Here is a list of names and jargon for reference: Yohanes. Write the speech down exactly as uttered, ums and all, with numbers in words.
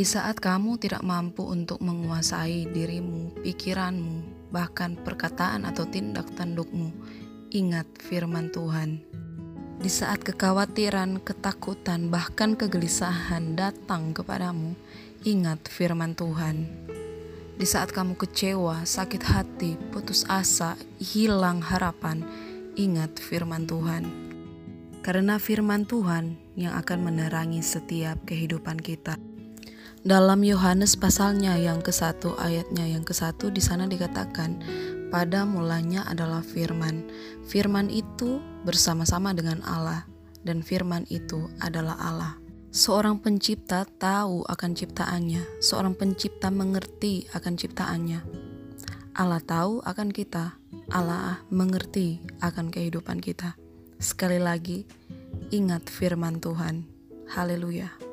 Di saat kamu tidak mampu untuk menguasai dirimu, pikiranmu, bahkan perkataan atau tindak tandukmu, ingat firman Tuhan. Di saat kekhawatiran, ketakutan, bahkan kegelisahan datang kepadamu, ingat firman Tuhan. Di saat kamu kecewa, sakit hati, putus asa, hilang harapan, ingat firman Tuhan. Karena firman Tuhan yang akan menerangi setiap kehidupan kita. Dalam Yohanes pasalnya yang kesatu ayatnya yang kesatu di sana dikatakan, pada mulanya adalah firman. Firman itu bersama-sama dengan Allah dan firman itu adalah Allah. Seorang pencipta tahu akan ciptaannya, seorang pencipta mengerti akan ciptaannya. Allah tahu akan kita, Allah mengerti akan kehidupan kita. Sekali lagi, ingat firman Tuhan. Haleluya.